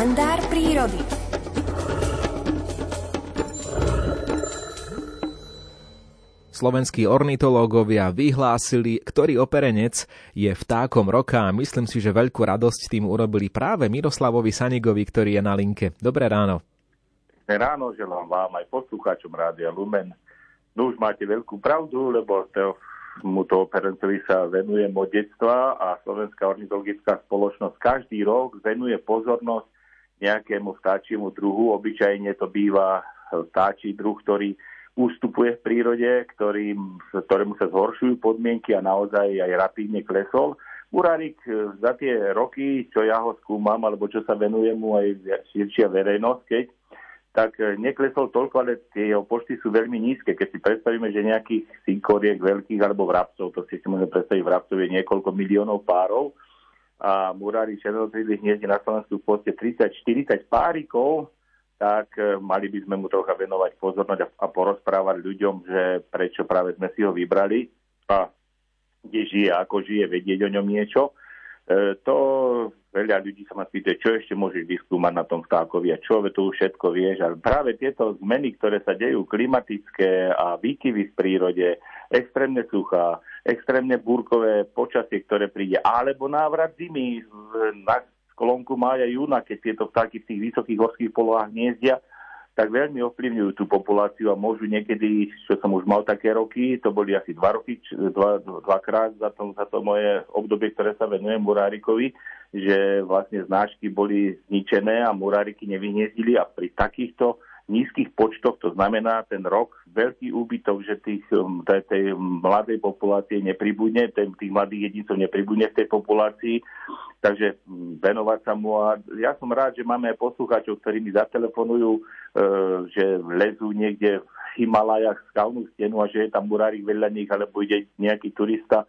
Kalendár prírody. Slovenskí ornitológovia vyhlásili, ktorý operenec je vtákom roka, a myslím si, že veľkú radosť tým urobili práve Miroslavovi Sanigovi, ktorý je na linke. Dobré ráno. Ráno želám vám aj poslucháčom Rádia Lumen. No už máte veľkú pravdu, lebo tomuto operencovi sa venujem od detstva a Slovenská ornitologická spoločnosť každý rok venuje pozornosť nejakému vtáčiemu druhu. Obyčajne to býva vtáčí druh, ktorý ústupuje v prírode, ktorému sa zhoršujú podmienky a naozaj aj rapidne klesol. Murárik za tie roky, čo ja ho skúmam, alebo čo sa venuje mu aj širšia verejnosť, tak neklesol toľko, ale tie jeho počty sú veľmi nízke. Keď si predstavíme, že nejakých síkoriek veľkých alebo vrabcov, to si môžeme predstaviť, vrabcov je niekoľko miliónov párov a murári šedokrídlych hniezde na Slovensku v poste 30-40 párikov, tak mali by sme mu trocha venovať pozornosť a porozprávať ľuďom, že prečo práve sme si ho vybrali a kde žije, ako žije, vedieť o ňom niečo. To veľa ľudí sa ma spýta, čo ešte môžeš vyskúmať na tom vtákovi a čo tu všetko vieš. Ale práve tieto zmeny, ktoré sa dejú, klimatické a výkyvy v prírode, extrémne suchá, extrémne búrkové počasie, ktoré príde, alebo návrat zimy na kolónku mája, júna, keď tieto vtáky v tých vysokých horských polohách hniezdia, tak veľmi ovplyvňujú tú populáciu a môžu niekedy, čo som už mal také roky, to boli asi dvakrát za to moje obdobie, ktoré sa venuje Murárikovi, že vlastne znášky boli zničené a muráriky nevyhniezdili, a pri takýchto nízkych počtoch, to znamená ten rok, veľký úbytok, že tej mladej populácie nepribudne, tých mladých jedincov nepribudne v tej populácii, takže venovať sa mu. A ja som rád, že máme aj poslucháčov, ktorí mi zatelefonujú, že lezú niekde v Himalajach skalnú stenu a že je tam murárik vedľa nich, alebo ide nejaký turista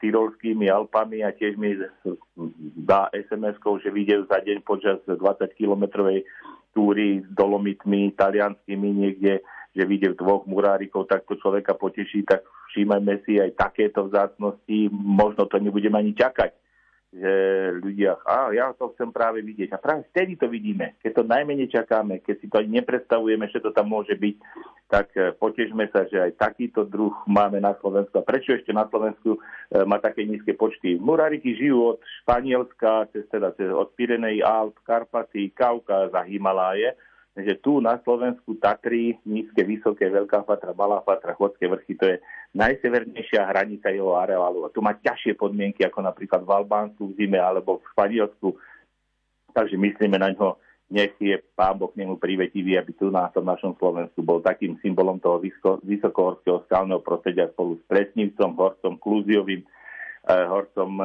tyrolskými Alpami a tiež mi dá SMS-kou, že videl za deň počas 20-kilometrovej túry Dolomitmi, talianskými niekde, že videl dvoch murárikov, tak to človeka poteší, tak všímajme si aj takéto vzácnosti, možno to nebudeme ani čakať, že ľudia, ja to chcem práve vidieť. A práve vtedy to vidíme, keď to najmenej čakáme, keď si to ani nepredstavujeme, že to tam môže byť, tak potešme sa, že aj takýto druh máme na Slovensku. A prečo ešte na Slovensku má také nízke počty? Muráriky žijú od Španielska, od Pyrenejí, Alp, Karpaty, Kaukaz a Himalaje. Takže tu na Slovensku Tatry, nízke, vysoké, Veľká Fatra, Malá Fatra, Chočské vrchy, to je najsevernejšia hranica jeho areálu. A tu má ťažšie podmienky ako napríklad v Albánsku v zime alebo v Španielsku. Takže myslíme na ňo, nech je Pámbok k nemu privetivý, aby tu na tom našom Slovensku bol takým symbolom toho vysokohorského skalného prostredia spolu s plesnivcom, horcom Klúziovým, horcom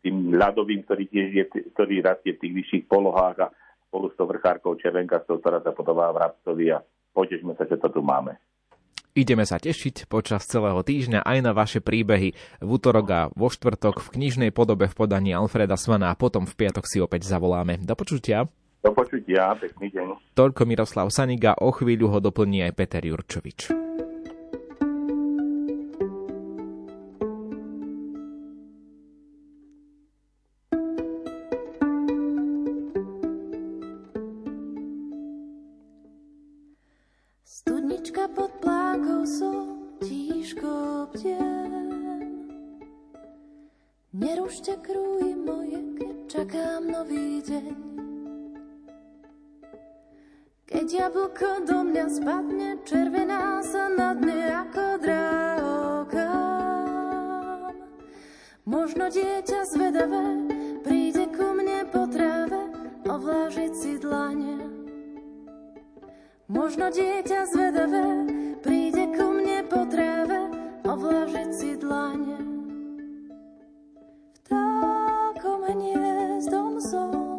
tým ľadovým, ktorý rastie v tých vyšších polohách, a spolu s tou vrchárkou červenkastou, ktorá sa podobá vrabcovi, a potešme sa, že to tu máme. Ideme sa tešiť počas celého týždňa aj na vaše príbehy. V utorok a vo štvrtok v knižnej podobe v podaní Alfreda Svaná, a potom v piatok si opäť zavoláme. Do počutia. Do počutia, pekný deň. Toľko Miroslav Saniga, o chvíľu ho doplní aj Peter Jurčovič. Studnička pod plánkou som tížko bdiem. Nerušte krúhy moje, keď čakám nový deň. Keď jablko do mňa spadne, červená sa na dne ako dráhokám. Možno dieťa zvedavé príde ku mne po tráve ovlážiť si dlane. Možno dieťa zvedavé príde ku mne po tráve ovlážiť si dlane. Vtákom hniezdom som,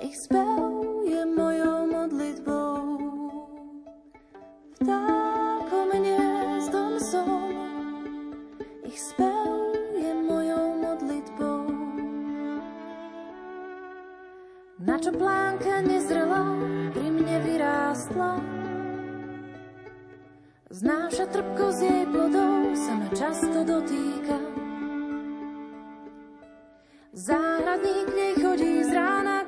ich spev je mojou modlitbou. Vtákom hniezdom som, ich spev je mojou modlitbou. Na čo plánka nezrela nevyrástla, znáša trpkosť jej plodov, sa ma často dotýka. Záhradník nej chodí z rána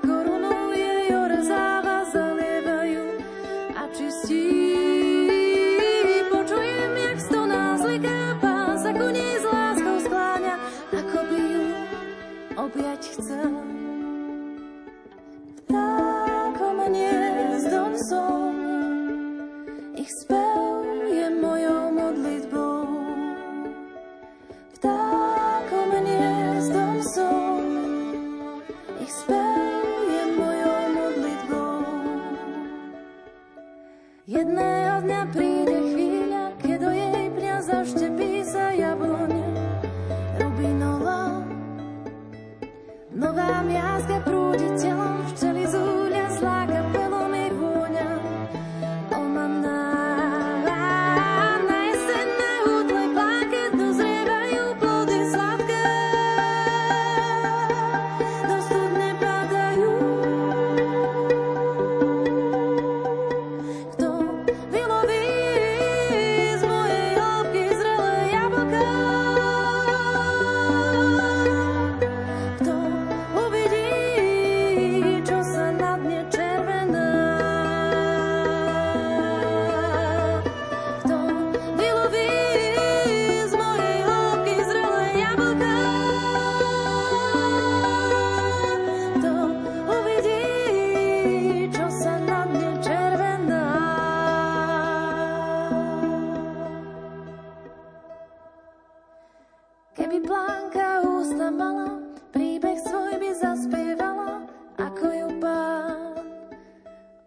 Keby Blanka ústa mala, príbeh svoj by zaspievala, ako ju Pán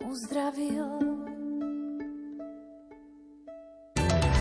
uzdravil.